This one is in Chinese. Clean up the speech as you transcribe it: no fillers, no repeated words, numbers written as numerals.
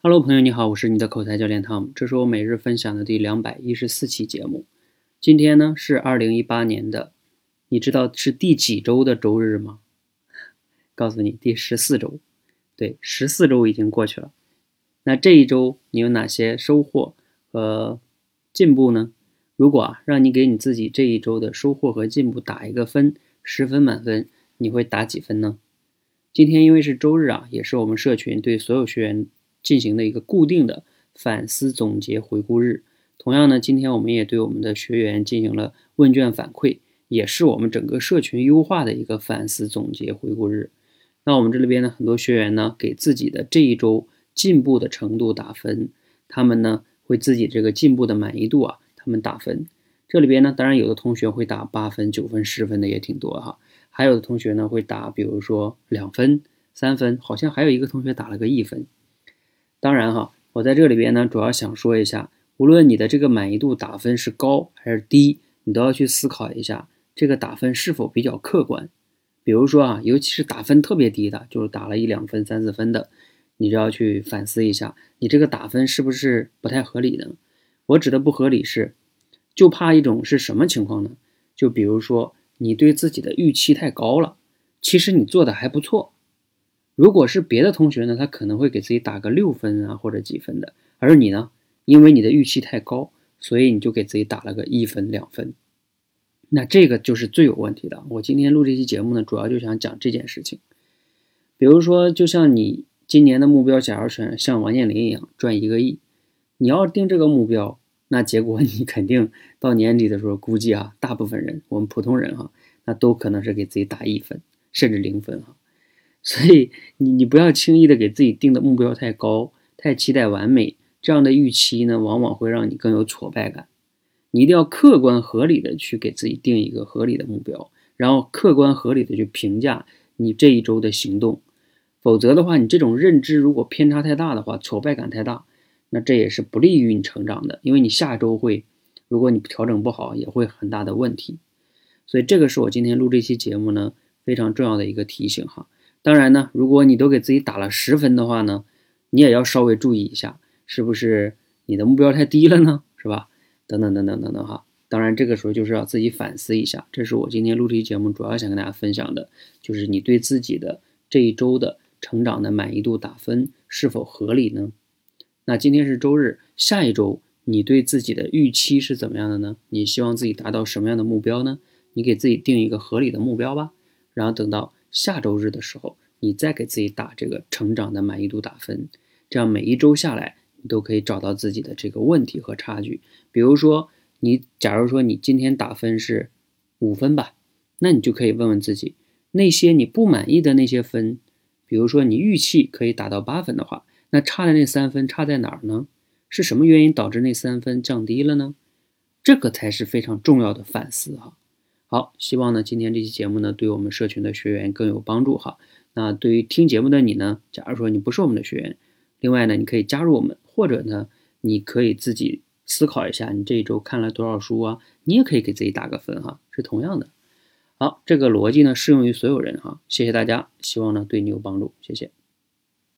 Hello， 朋友你好，我是你的口才教练 Tom， 这是我每日分享的第214期节目。今天呢是2018年的，你知道是第几周的周日吗？告诉你，第14周。对，14周已经过去了。那这一周你有哪些收获和进步呢？如果让你给你自己这一周的收获和进步打一个分，10分满分，你会打几分呢？今天因为是周日也是我们社群对所有学员进行的一个固定的反思总结回顾日。同样呢，今天我们也对我们的学员进行了问卷反馈，也是我们整个社群优化的一个反思总结回顾日。那我们这里边呢，很多学员呢给自己的这一周进步的程度打分，他们呢会自己这个进步的满意度他们打分。这里边呢，当然有的同学会打8分、9分、10分的也挺多哈，还有的同学呢会打比如说2分、3分，好像还有一个同学打了个1分。当然我在这里边呢主要想说一下，无论你的这个满意度打分是高还是低，你都要去思考一下这个打分是否比较客观。比如说尤其是打分特别低的，就是打了1、2分、3、4分的，你就要去反思一下你这个打分是不是不太合理呢？我指的不合理是，就怕一种是什么情况呢？就比如说你对自己的预期太高了，其实你做的还不错。如果是别的同学呢，他可能会给自己打个6分或者几分的，而你呢，因为你的预期太高，所以你就给自己打了个1分、2分。那这个就是最有问题的。我今天录这期节目呢，主要就想讲这件事情。比如说，就像你今年的目标，假如像王健林一样赚1个亿，你要定这个目标，那结果你肯定到年底的时候，估计大部分人，我们普通人那都可能是给自己打1分，甚至0分所以你不要轻易的给自己定的目标太高，太期待完美，这样的预期呢，往往会让你更有挫败感。你一定要客观合理的去给自己定一个合理的目标，然后客观合理的去评价你这一周的行动。否则的话，你这种认知如果偏差太大的话，挫败感太大，那这也是不利于你成长的，因为你下周如果你调整不好，也会很大的问题。所以这个是我今天录这期节目呢，非常重要的一个提醒当然呢，如果你都给自己打了10分的话呢，你也要稍微注意一下，是不是你的目标太低了呢？是吧？等等等等等等当然这个时候就是要自己反思一下。这是我今天录这期节目主要想跟大家分享的，就是你对自己的这一周的成长的满意度打分是否合理呢？那今天是周日，下一周你对自己的预期是怎么样的呢？你希望自己达到什么样的目标呢？你给自己定一个合理的目标吧，然后等到下周日的时候，你再给自己打这个成长的满意度打分，这样每一周下来，你都可以找到自己的这个问题和差距。比如说，假如说你今天打分是5分吧，那你就可以问问自己，那些你不满意的那些分，比如说你预期可以打到8分的话，那差的那3分差在哪儿呢？是什么原因导致那3分降低了呢？这个才是非常重要的反思好，希望呢今天这期节目呢对我们社群的学员更有帮助那对于听节目的你呢，假如说你不是我们的学员，另外呢你可以加入我们，或者呢你可以自己思考一下你这一周看了多少书你也可以给自己打个分是同样的。好，这个逻辑呢适用于所有人谢谢大家，希望呢对你有帮助，谢谢。